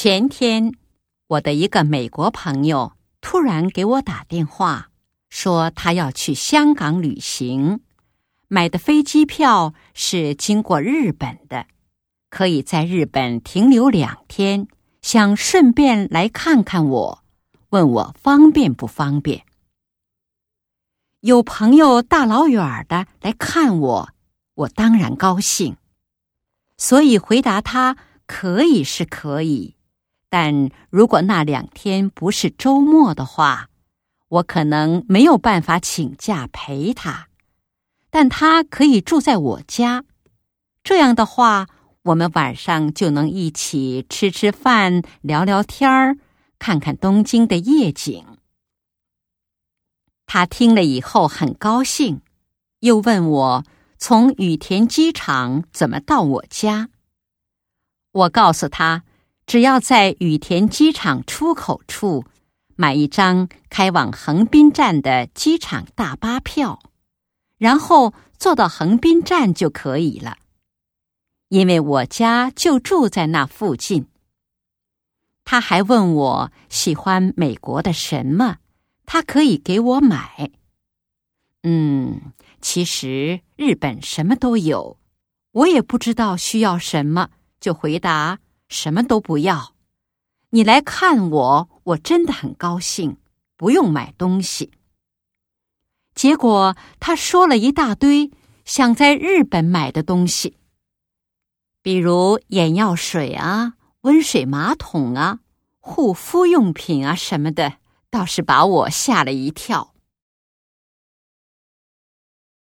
前天，我的一个美国朋友突然给我打电话，说他要去香港旅行，买的飞机票是经过日本的，可以在日本停留2天，想顺便来看看我，问我方便不方便。有朋友大老远的来看我，我当然高兴，所以回答他可以是可以，但如果那2天不是周末的话，我可能没有办法请假陪他，但他可以住在我家，这样的话我们晚上就能一起吃饭，聊聊天，看看东京的夜景。他听了以后很高兴，又问我从羽田机场怎么到我家。我告诉他，只要在羽田机场出口处买一张开往横滨站的机场大巴票，然后坐到横滨站就可以了，因为我家就住在那附近。他还问我喜欢美国的什么，他可以给我买。其实日本什么都有，我也不知道需要什么，就回答什么都不要。你来看我，我真的很高兴，不用买东西。结果他说了一大堆想在日本买的东西，比如眼药水啊、温水马桶啊、护肤用品啊什么的，倒是把我吓了一跳。